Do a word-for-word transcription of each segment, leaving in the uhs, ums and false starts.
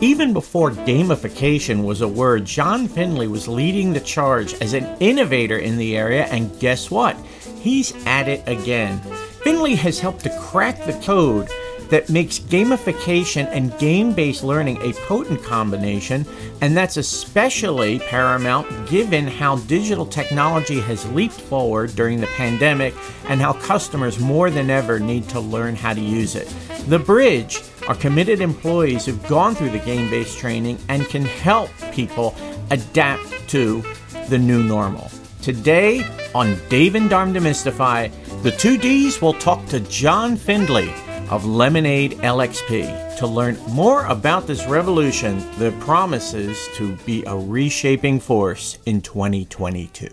Even before gamification was a word, John Findlay was leading the charge as an innovator in the area, and guess what? He's at it again. Findlay has helped to crack the code that makes gamification and game-based learning a potent combination, and that's especially paramount given how digital technology has leaped forward during the pandemic and how customers more than ever need to learn how to use it. The Bridge are committed employees who've gone through the game-based training and can help people adapt to the new normal. Today on Dave and Dharm Demystify, the two Ds will talk to John Findlay of Lemonade L X P to learn more about this revolution that promises to be a reshaping force in twenty twenty-two.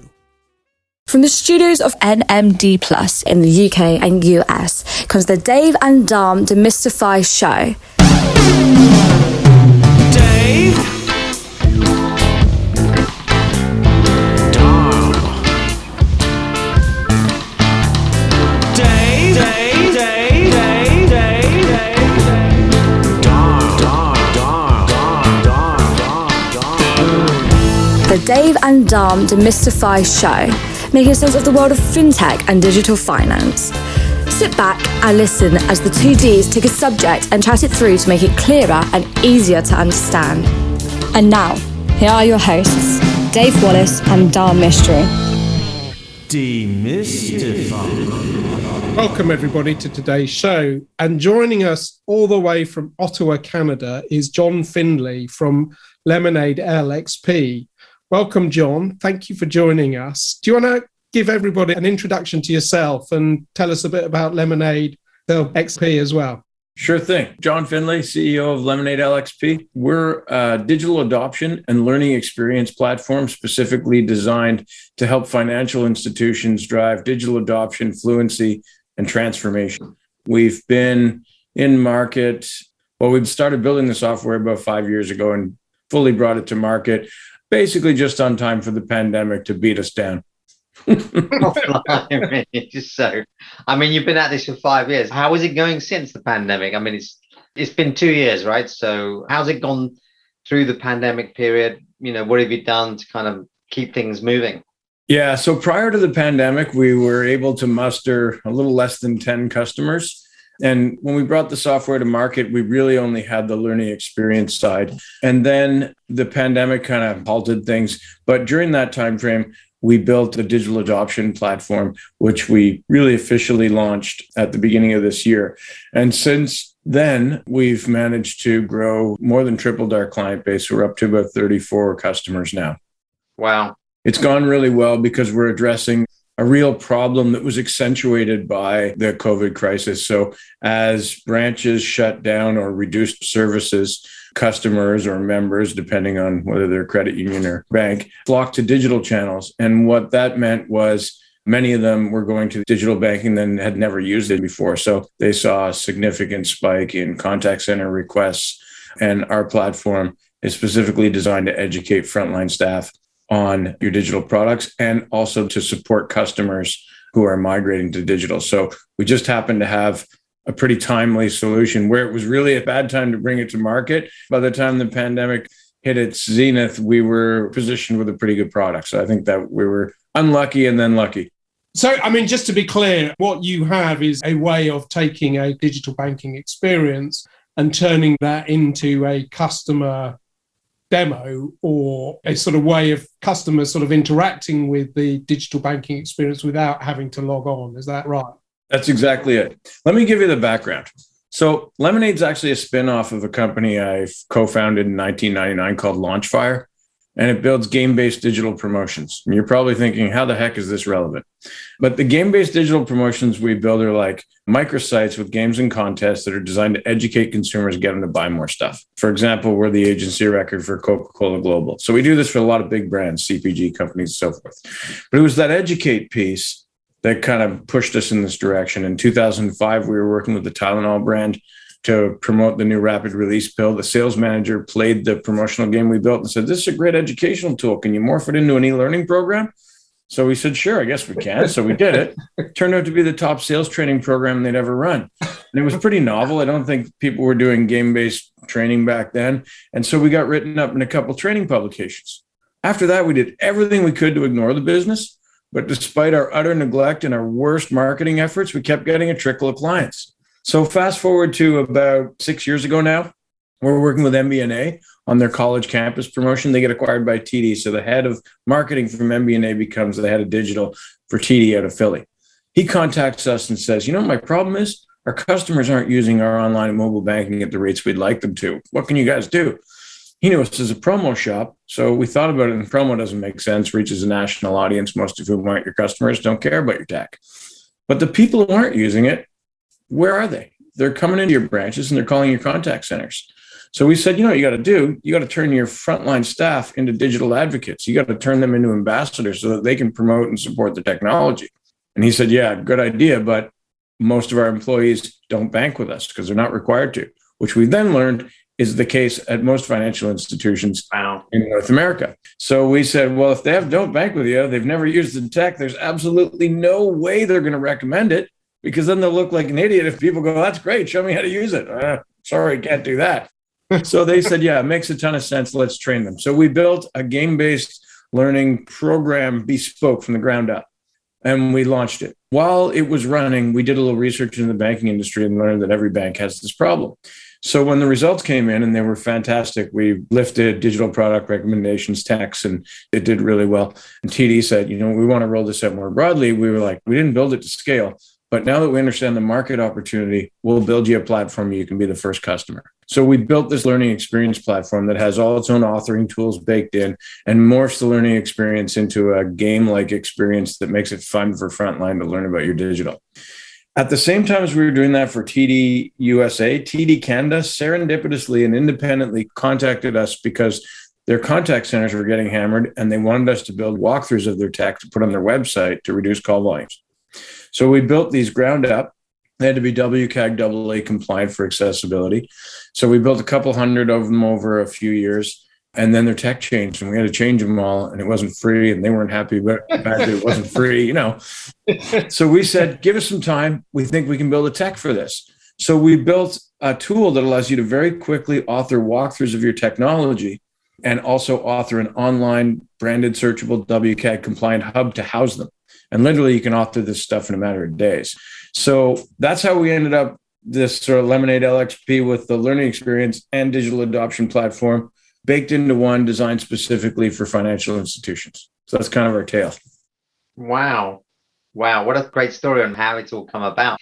From the studios of N M D Plus in the U K and U S comes the Dave and Dharm Demystify Show. Dave! Dave and Dharm Demystify Show, making sense of the world of fintech and digital finance. Sit back and listen as the two Ds take a subject and chat it through to make it clearer and easier to understand. And now, here are your hosts, Dave Wallace and Dharmesh Mistry. Demystify. Welcome everybody to today's show. And joining us all the way from Ottawa, Canada, is John Findlay from Lemonade L X P. Welcome, John. Thank you for joining us. Do you want to give everybody an introduction to yourself and tell us a bit about Lemonade L X P as well? Sure thing. John Findlay, C E O of Lemonade L X P. We're a digital adoption and learning experience platform specifically designed to help financial institutions drive digital adoption, fluency, and transformation. We've been in market. Well, we've started building the software about five years ago and fully brought it to market. Basically just on time for the pandemic to beat us down. So, I mean, you've been at this for five years. How is it going since the pandemic? I mean, it's it's been two years, right? So how's it gone through the pandemic period? You know, what have you done to kind of keep things moving? Yeah, so prior to the pandemic, we were able to muster a little less than ten customers. And when we brought the software to market, we really only had the learning experience side. And then the pandemic kind of halted things. But during that time frame, we built a digital adoption platform, which we really officially launched at the beginning of this year. And since then, we've managed to grow, more than tripled our client base. We're up to about thirty-four customers now. Wow. It's gone really well because we're addressing a real problem that was accentuated by the COVID crisis. So as branches shut down or reduced services, customers or members, depending on whether they're credit union or bank, flocked to digital channels. And what that meant was many of them were going to digital banking and had never used it before. So they saw a significant spike in contact center requests. And our platform is specifically designed to educate frontline staff on your digital products and also to support customers who are migrating to digital. So we just happened to have a pretty timely solution where it was really a bad time to bring it to market. By the time the pandemic hit its zenith, we were positioned with a pretty good product. So I think that we were unlucky and then lucky. So, I mean, just to be clear, what you have is a way of taking a digital banking experience and turning that into a customer demo or a sort of way of customers sort of interacting with the digital banking experience without having to log on. Is that right? That's exactly it. Let me give you the background. So Lemonade's actually a spin-off of a company I co-founded in nineteen ninety-nine called Launchfire, and it builds game-based digital promotions. And you're probably thinking, how the heck is this relevant? But the game-based digital promotions we build are like microsites with games and contests that are designed to educate consumers, get them to buy more stuff. For example, we're the agency record for Coca-Cola Global. So we do this for a lot of big brands, C P G companies, so forth. But it was that educate piece that kind of pushed us in this direction. In two thousand five, we were working with the Tylenol brand to promote the new rapid release pill. The sales manager played the promotional game we built and said, this is a great educational tool. Can you morph it into an e-learning program? So we said, sure, I guess we can. So we did it. It turned out to be the top sales training program they'd ever run. And it was pretty novel. I don't think people were doing game-based training back then. And so we got written up in a couple training publications. After that, we did everything we could to ignore the business. But despite our utter neglect and our worst marketing efforts, we kept getting a trickle of clients. So fast forward to about six years ago now, we're working with M B N A on their college campus promotion. They get acquired by T D. So the head of marketing from M B N A becomes the head of digital for T D out of Philly. He contacts us and says, you know, my problem is our customers aren't using our online and mobile banking at the rates we'd like them to. What can you guys do? He knew us as a promo shop, so we thought about it, and promo doesn't make sense, reaches a national audience, most of whom aren't your customers, don't care about your tech. But the people who aren't using it, where are they? They're coming into your branches and they're calling your contact centers. So we said, you know what you got to do? You got to turn your frontline staff into digital advocates. You got to turn them into ambassadors so that they can promote and support the technology. And he said, yeah, good idea, but most of our employees don't bank with us because they're not required to, which we then learned is the case at most financial institutions wow. in North America. So we said, well, if they have don't bank with you, they've never used the tech, there's absolutely no way they're going to recommend it, because then they'll look like an idiot if people go, that's great, show me how to use it. Uh, sorry, can't do that. So they said, yeah, it makes a ton of sense. Let's train them. So we built a game-based learning program bespoke from the ground up, and we launched it. While it was running, we did a little research in the banking industry and learned that every bank has this problem. So when the results came in, and they were fantastic, we lifted digital product recommendations tax, and it did really well. And T D said, you know, we want to roll this out more broadly. We were like, we didn't build it to scale, but now that we understand the market opportunity, we'll build you a platform. You can be the first customer. So we built this learning experience platform that has all its own authoring tools baked in and morphs the learning experience into a game-like experience that makes it fun for frontline to learn about your digital. At the same time as we were doing that for T D U S A, T D Canada serendipitously and independently contacted us because their contact centers were getting hammered and they wanted us to build walkthroughs of their tech to put on their website to reduce call volumes. So we built these ground up. They had to be W C A G double A compliant for accessibility. So we built a couple hundred of them over a few years. And then their tech changed and we had to change them all, and it wasn't free, and they weren't happy about it wasn't free, you know. So we said, give us some time. We think we can build a tech for this. So we built a tool that allows you to very quickly author walkthroughs of your technology and also author an online branded searchable W C A G compliant hub to house them. And literally you can author this stuff in a matter of days. So that's how we ended up this sort of Lemonade L X P with the learning experience and digital adoption platform baked into one, designed specifically for financial institutions. So that's kind of our tale. Wow. Wow. What a great story on how it's all come about.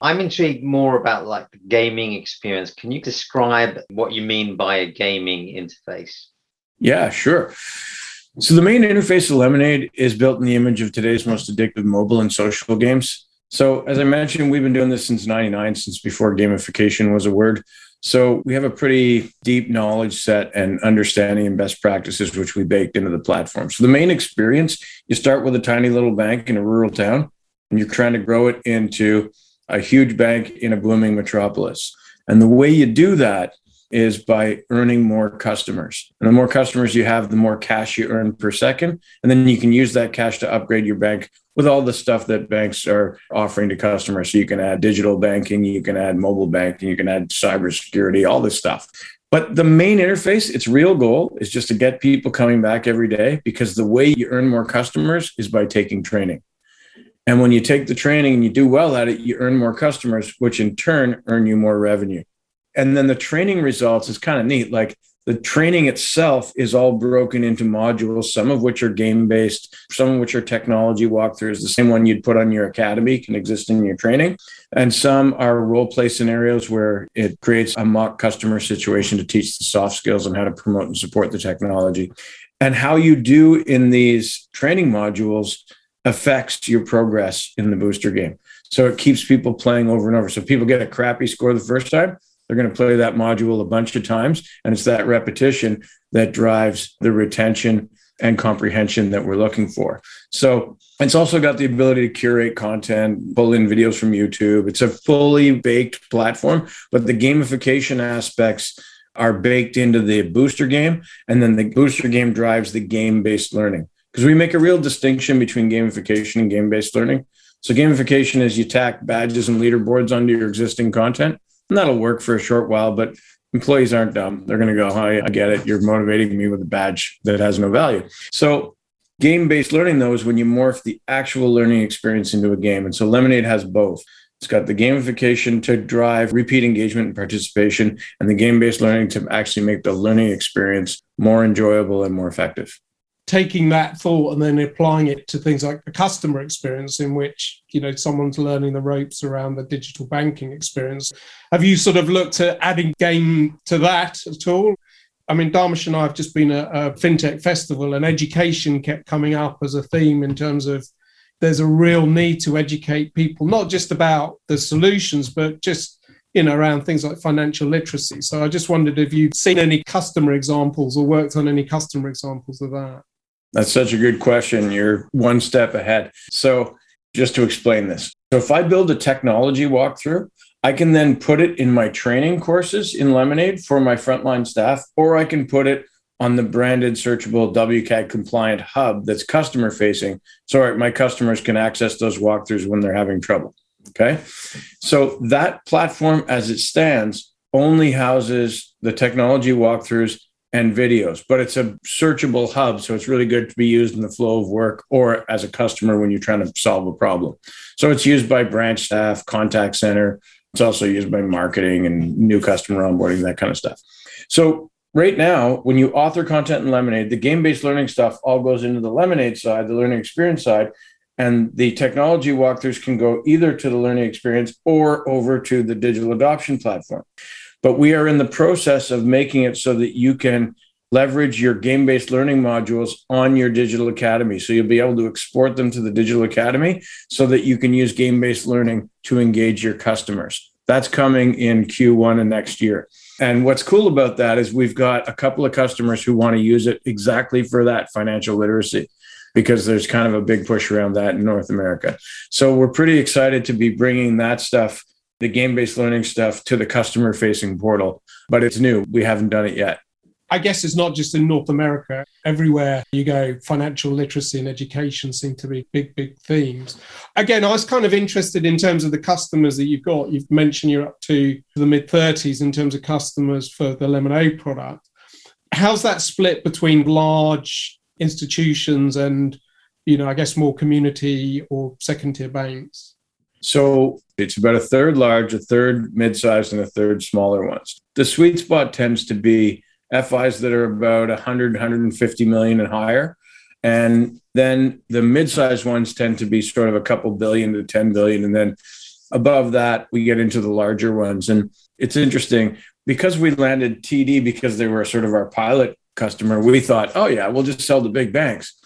I'm intrigued more about like the gaming experience. Can you describe what you mean by a gaming interface? Yeah, sure. So the main interface of Lemonade is built in the image of today's most addictive mobile and social games. So as I mentioned, we've been doing this since ninety-nine, since before gamification was a word. So we have a pretty deep knowledge set and understanding and best practices, which we baked into the platform. So the main experience, you start with a tiny little bank in a rural town, and you're trying to grow it into a huge bank in a blooming metropolis. And the way you do that is by earning more customers. And the more customers you have, the more cash you earn per second. And then you can use that cash to upgrade your bank with all the stuff that banks are offering to customers. So you can add digital banking, you can add mobile banking, you can add cybersecurity, all this stuff. But the main interface, its real goal is just to get people coming back every day, because the way you earn more customers is by taking training. And when you take the training and you do well at it, you earn more customers, which in turn earn you more revenue. And then the training results is kind of neat. Like the training itself is all broken into modules, some of which are game-based, some of which are technology walkthroughs. The same one you'd put on your academy can exist in your training. And some are role-play scenarios where it creates a mock customer situation to teach the soft skills on how to promote and support the technology. And how you do in these training modules affects your progress in the booster game. So it keeps people playing over and over. So people get a crappy score the first time, they're going to play that module a bunch of times. And it's that repetition that drives the retention and comprehension that we're looking for. So it's also got the ability to curate content, pull in videos from YouTube. It's a fully baked platform, but the gamification aspects are baked into the booster game. And then the booster game drives the game-based learning. because we make a real distinction between gamification and game-based learning. So gamification is you tack badges and leaderboards onto your existing content, and that'll work for a short while, but employees aren't dumb. They're going to go, oh, I get it. You're motivating me with a badge that has no value. So game-based learning, though, is when you morph the actual learning experience into a game. And so Lemonade has both. It's got the gamification to drive repeat engagement and participation, and the game-based learning to actually make the learning experience more enjoyable and more effective. Taking that thought and then applying it to things like the customer experience, in which, you know, someone's learning the ropes around the digital banking experience. Have you sort of looked at adding game to that at all? I mean, Dharmesh and I have just been at a fintech festival, and education kept coming up as a theme in terms of there's a real need to educate people, not just about the solutions, but just, you know, around things like financial literacy. So I just wondered if you've seen any customer examples or worked on any customer examples of that. That's such a good question. You're one step ahead. So just to explain this. So if I build a technology walkthrough, I can then put it in my training courses in Lemonade for my frontline staff, or I can put it on the branded searchable W C A G compliant hub that's customer facing. So my customers can access those walkthroughs when they're having trouble. Okay. So that platform as it stands only houses the technology walkthroughs and videos, but it's a searchable hub. So it's really good to be used in the flow of work or as a customer when you're trying to solve a problem. So it's used by branch staff, contact center. It's also used by marketing and new customer onboarding, that kind of stuff. So right now, when you author content in Lemonade, the game-based learning stuff all goes into the Lemonade side, the learning experience side, and the technology walkthroughs can go either to the learning experience or over to the digital adoption platform. But we are in the process of making it so that you can leverage your game-based learning modules on your digital academy. So you'll be able to export them to the digital academy so that you can use game-based learning to engage your customers. That's coming in Q one of next year. And what's cool about that is we've got a couple of customers who want to use it exactly for that financial literacy, because there's kind of a big push around that in North America. So we're pretty excited to be bringing that stuff, the game-based learning stuff, to the customer-facing portal. But it's new. We haven't done it yet. I guess it's not just in North America. Everywhere you go, financial literacy and education seem to be big, big themes. Again, I was kind of interested in terms of the customers that you've got. You've mentioned you're up to the mid thirties in terms of customers for the Lemonade product. How's that split between large institutions and, you know, I guess more community or second-tier banks? So it's about a third large, a third mid-sized, and a third smaller ones. The sweet spot tends to be F Is that are about one hundred, one hundred fifty million and higher. And then the mid-sized ones tend to be sort of a couple billion to ten billion. And then above that, we get into the larger ones. And it's interesting because we landed T D because they were sort of our pilot customer. We thought, oh yeah, we'll just sell to big banks.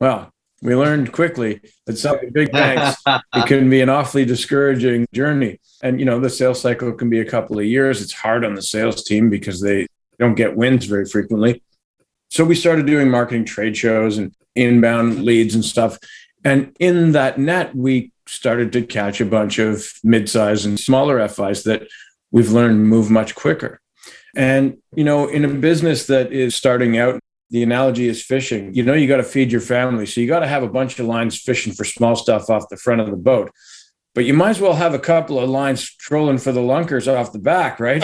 Well, we learned quickly that selling big banks, it can be an awfully discouraging journey. And, you know, the sales cycle can be a couple of years. It's hard on the sales team because they don't get wins very frequently. So we started doing marketing trade shows and inbound leads and stuff. And in that net, we started to catch a bunch of mid-size and smaller F Is that we've learned move much quicker. And, you know, in a business that is starting out, the analogy is fishing. You know, you got to feed your family. So you got to have a bunch of lines fishing for small stuff off the front of the boat. But you might as well have a couple of lines trolling for the lunkers off the back, right?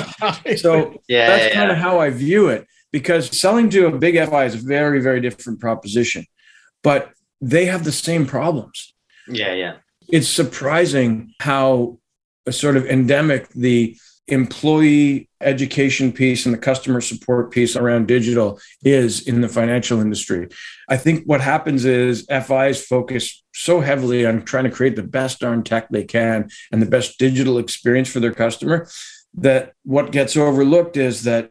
So yeah, that's yeah, kind yeah. of how I view it, because selling to a big F I is a very, very different proposition, but they have the same problems. Yeah, yeah. It's surprising how sort of endemic the employee education piece and the customer support piece around digital is in the financial industry. I think what happens is F Is focus so heavily on trying to create the best darn tech they can and the best digital experience for their customer that what gets overlooked is that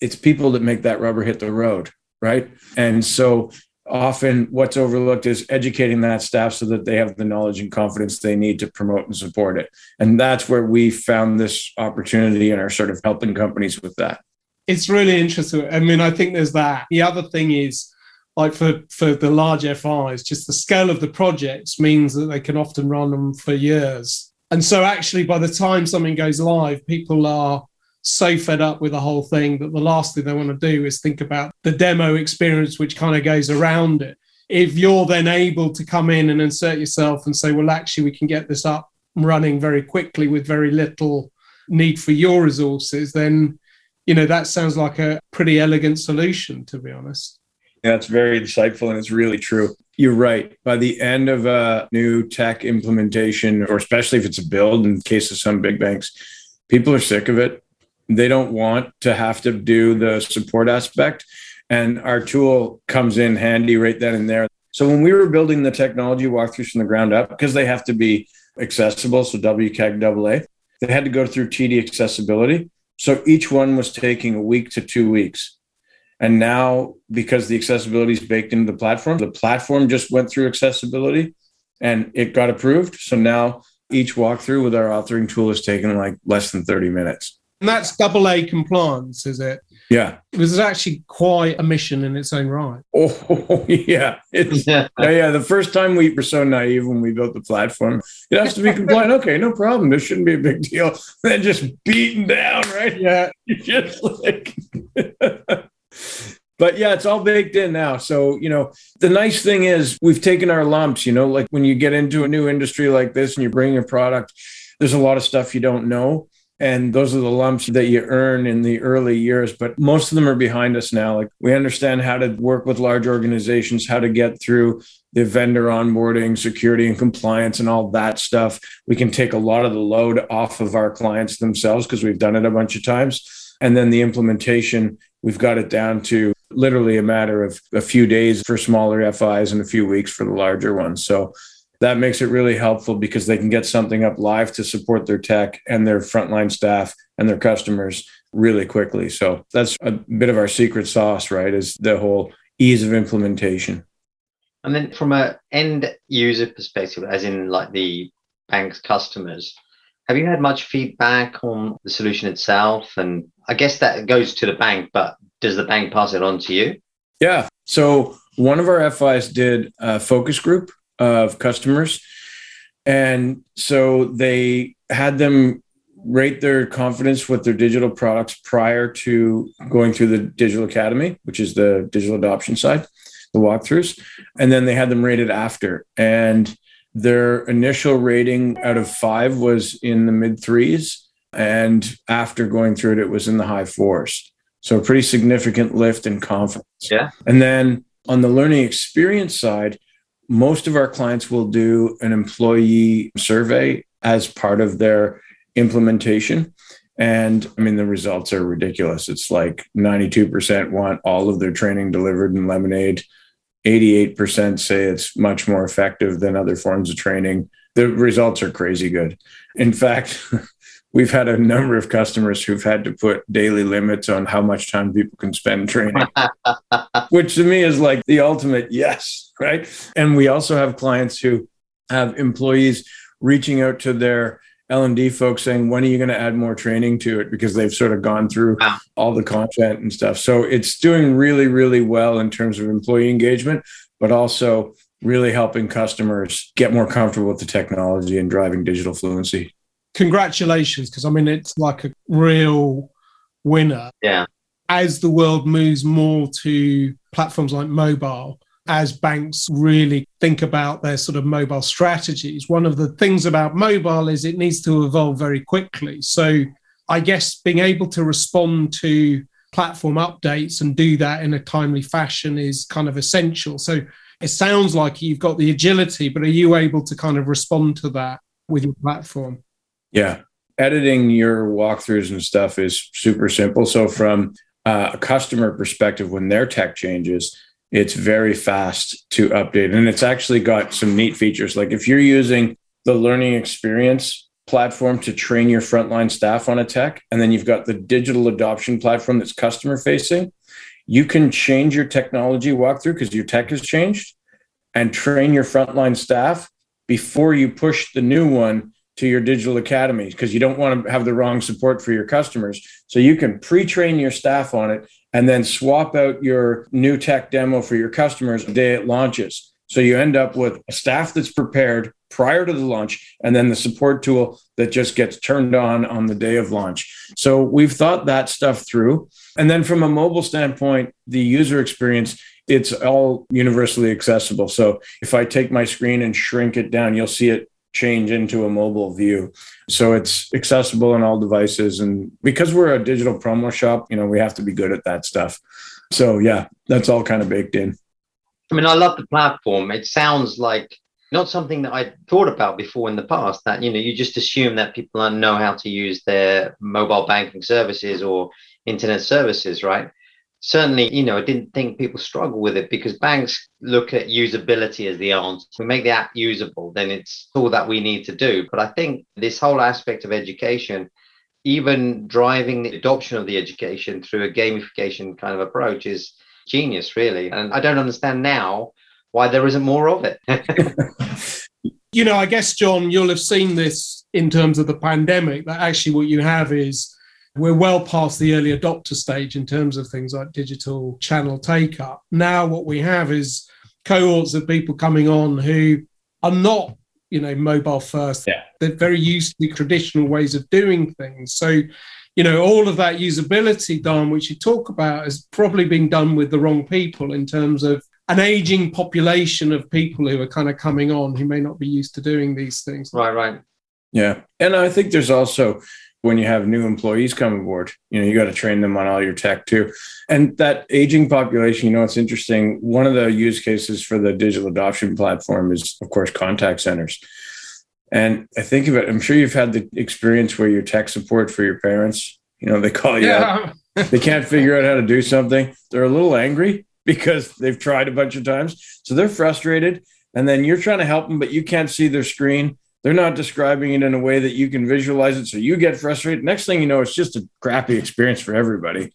it's people that make that rubber hit the road, right? And so often what's overlooked is educating that staff so that they have the knowledge and confidence they need to promote and support it. And that's where we found this opportunity and are sort of helping companies with that. It's really interesting. I mean, I think there's that. The other thing is, like for, for the large F Is, just the scale of the projects means that they can often run them for years. And so actually, by the time something goes live, people are so fed up with the whole thing that the last thing they want to do is think about the demo experience, which kind of goes around it. if you're then able to come in and insert yourself and say, well, actually, we can get this up and running very quickly with very little need for your resources, then, you know, that sounds like a pretty elegant solution, to be honest. Yeah, it's very insightful and it's really true. You're right. By the end of a new tech implementation, or especially if it's a build in the case of some big banks, people are sick of it. They don't want to have to do the support aspect. And our tool comes in handy right then and there. So when we were building the technology walkthroughs from the ground up, because they have to be accessible, so W C A G double A, they had to go through T D accessibility. So each one was taking a week to two weeks. And now, because the accessibility is baked into the platform, the platform just went through accessibility and it got approved. So now each walkthrough with our authoring tool is taking like less than thirty minutes. And that's double A compliance, is it? Yeah. It was actually quite a mission in its own right. Oh, yeah. It's, yeah. Yeah. The first time we were so naive when we built the platform, it has to be compliant. Okay, no problem. This shouldn't be a big deal. And then just beaten down, right? Yeah. You're just like... But yeah, it's all baked in now. So, you know, the nice thing is we've taken our lumps, you know, like when you get into a new industry like this and you bring your product, there's a lot of stuff you don't know. And those are the lumps that you earn in the early years. But most of them are behind us now. Like we understand how to work with large organizations, how to get through the vendor onboarding, security and compliance and all that stuff. We can take a lot of the load off of our clients themselves because we've done it a bunch of times. And then the implementation, we've got it down to literally a matter of a few days for smaller F Is and a few weeks for the larger ones. So that makes it really helpful because they can get something up live to support their tech and their frontline staff and their customers really quickly. So that's a bit of our secret sauce, right? Is the whole ease of implementation. And then from an end user perspective, as in like the bank's customers, have you had much feedback on the solution itself? And I guess that goes to the bank, but does the bank pass it on to you? Yeah. So one of our F Is did a focus group of customers. And so they had them rate their confidence with their digital products prior to going through the Digital Academy, which is the digital adoption side, the walkthroughs. And then they had them rated after. And their initial rating out of five was in the mid threes. And after going through it, it was in the high fours. So a pretty significant lift in confidence. Yeah. And then on the learning experience side, most of our clients will do an employee survey as part of their implementation. And I mean, the results are ridiculous. It's like ninety-two percent want all of their training delivered in Lemonade. eighty-eight percent say it's much more effective than other forms of training. The results are crazy good. In fact, we've had a number of customers who've had to put daily limits on how much time people can spend training, which to me is like the ultimate yes, right? And we also have clients who have employees reaching out to their L and D folks saying, when are you going to add more training to it? Because they've sort of gone through wow. all the content and stuff. So it's doing really, really well in terms of employee engagement, but also really helping customers get more comfortable with the technology and driving digital fluency. Congratulations, because I mean, it's like a real winner. Yeah. As the world moves more to platforms like mobile, as banks really think about their sort of mobile strategies, one of the things about mobile is it needs to evolve very quickly. So I guess being able to respond to platform updates and do that in a timely fashion is kind of essential. So it sounds like you've got the agility, but are you able to kind of respond to that with your platform? Yeah. Editing your walkthroughs and stuff is super simple. So from uh, a customer perspective, when their tech changes, it's very fast to update. And it's actually got some neat features. Like if you're using the learning experience platform to train your frontline staff on a tech, and then you've got the digital adoption platform that's customer facing, you can change your technology walkthrough because your tech has changed and train your frontline staff before you push the new one to your digital academy, because you don't want to have the wrong support for your customers. So you can pre-train your staff on it and then swap out your new tech demo for your customers the day it launches. So you end up with a staff that's prepared prior to the launch and then the support tool that just gets turned on on the day of launch. So we've thought that stuff through. And then from a mobile standpoint, the user experience it's all universally accessible. So if I take my screen and shrink it down, you'll see it change into a mobile view. So it's accessible on all devices. And because we're a digital promo shop, you know, we have to be good at that stuff. So yeah, that's all kind of baked in. I mean, I love the platform. It sounds like not something that I thought about before in the past, that, you know, you just assume that people don't know how to use their mobile banking services or internet services, right? Certainly, you know, I didn't think people struggle with it because banks look at usability as the answer. If we make the app usable, then it's all that we need to do. But I think this whole aspect of education, even driving the adoption of the education through a gamification kind of approach is genius, really. And I don't understand now why there isn't more of it. You know, I guess, John, you'll have seen this in terms of the pandemic, that actually what you have is we're well past the early adopter stage in terms of things like digital channel take-up. Now what we have is cohorts of people coming on who are not, you know, mobile first. Yeah. They're very used to the traditional ways of doing things. So, you know, all of that usability, Dharm, which you talk about has probably been done with the wrong people in terms of an aging population of people who are kind of coming on who may not be used to doing these things. Right, right. Yeah. And I think there's also, when you have new employees come aboard, you know, you got to train them on all your tech too. And that aging population, you know, it's interesting. One of the use cases for the digital adoption platform is, of course, contact centers. And I think of it, I'm sure you've had the experience where your tech support for your parents, you know, they call you yeah. up, they can't figure out how to do something. They're a little angry because they've tried a bunch of times. So they're frustrated. And then you're trying to help them, but you can't see their screen. They're not describing it in a way that you can visualize it. So you get frustrated. Next thing you know, it's just a crappy experience for everybody.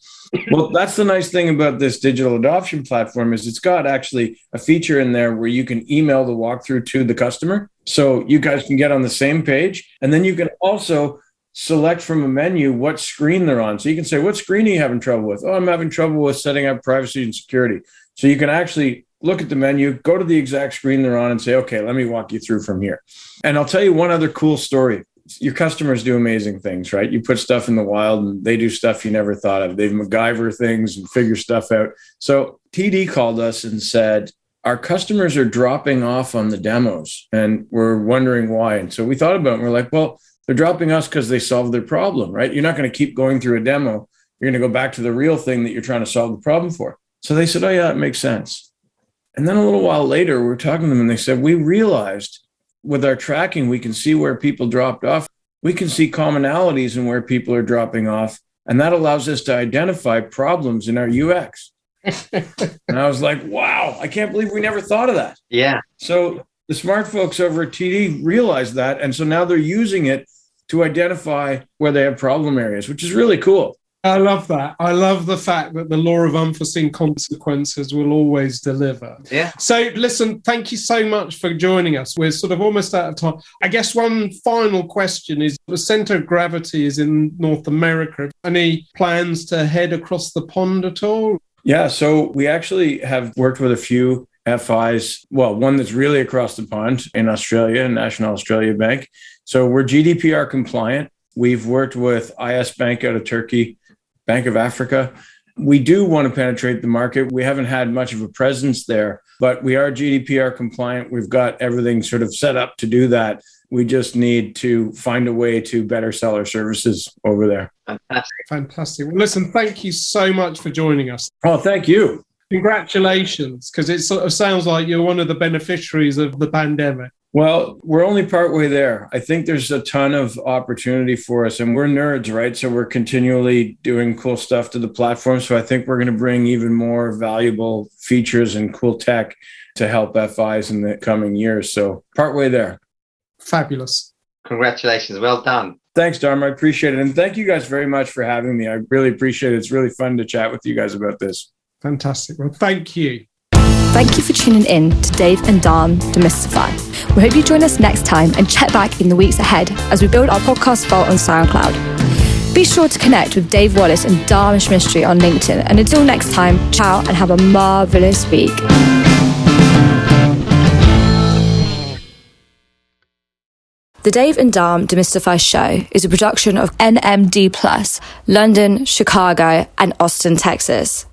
Well, that's the nice thing about this digital adoption platform is it's got actually a feature in there where you can email the walkthrough to the customer. So you guys can get on the same page. And then you can also select from a menu what screen they're on. So you can say, what screen are you having trouble with? Oh, I'm having trouble with setting up privacy and security. So you can actually look at the menu, go to the exact screen they're on and say, okay, let me walk you through from here. And I'll tell you one other cool story. Your customers do amazing things, right? You put stuff in the wild and they do stuff you never thought of. They MacGyver things and figure stuff out. So T D called us and said, our customers are dropping off on the demos and we're wondering why. And so we thought about it and we're like, well, they're dropping us because they solved their problem, right? You're not going to keep going through a demo. You're going to go back to the real thing that you're trying to solve the problem for. So they said, oh yeah, it makes sense. And then a little while later, we were talking to them and they said, we realized with our tracking, we can see where people dropped off. We can see commonalities in where people are dropping off. And that allows us to identify problems in our U X. And I was like, wow, I can't believe we never thought of that. Yeah. So the smart folks over at T D realized that. And so now they're using it to identify where they have problem areas, which is really cool. I love that. I love the fact that the law of unforeseen consequences will always deliver. Yeah. So listen, thank you so much for joining us. We're sort of almost out of time. I guess one final question is, the center of gravity is in North America. Any plans to head across the pond at all? Yeah. So we actually have worked with a few F Is, well, one that's really across the pond in Australia, National Australia Bank. So we're G D P R compliant. We've worked with I S Bank out of Turkey, Bank of Africa. We do want to penetrate the market. We haven't had much of a presence there, but we are G D P R compliant. We've got everything sort of set up to do that. We just need to find a way to better sell our services over there. Fantastic. Fantastic. Well, listen, thank you so much for joining us. Oh, thank you. Congratulations, because it sort of sounds like you're one of the beneficiaries of the pandemic. Well, we're only partway there. I think there's a ton of opportunity for us and we're nerds, right? So we're continually doing cool stuff to the platform. So I think we're going to bring even more valuable features and cool tech to help F Is in the coming years. So partway there. Fabulous. Congratulations. Well done. Thanks, Dharma. I appreciate it. And thank you guys very much for having me. I really appreciate it. It's really fun to chat with you guys about this. Fantastic. Well, thank you. Thank you for tuning in to Dave and Dharm Demystify. We hope you join us next time and check back in the weeks ahead as we build our podcast vault on SoundCloud. Be sure to connect with Dave Wallace and Dharmesh Mistry on LinkedIn. And until next time, ciao and have a marvellous week. The Dave and Dharm Demystify Show is a production of N M D Plus, London, Chicago, and Austin, Texas.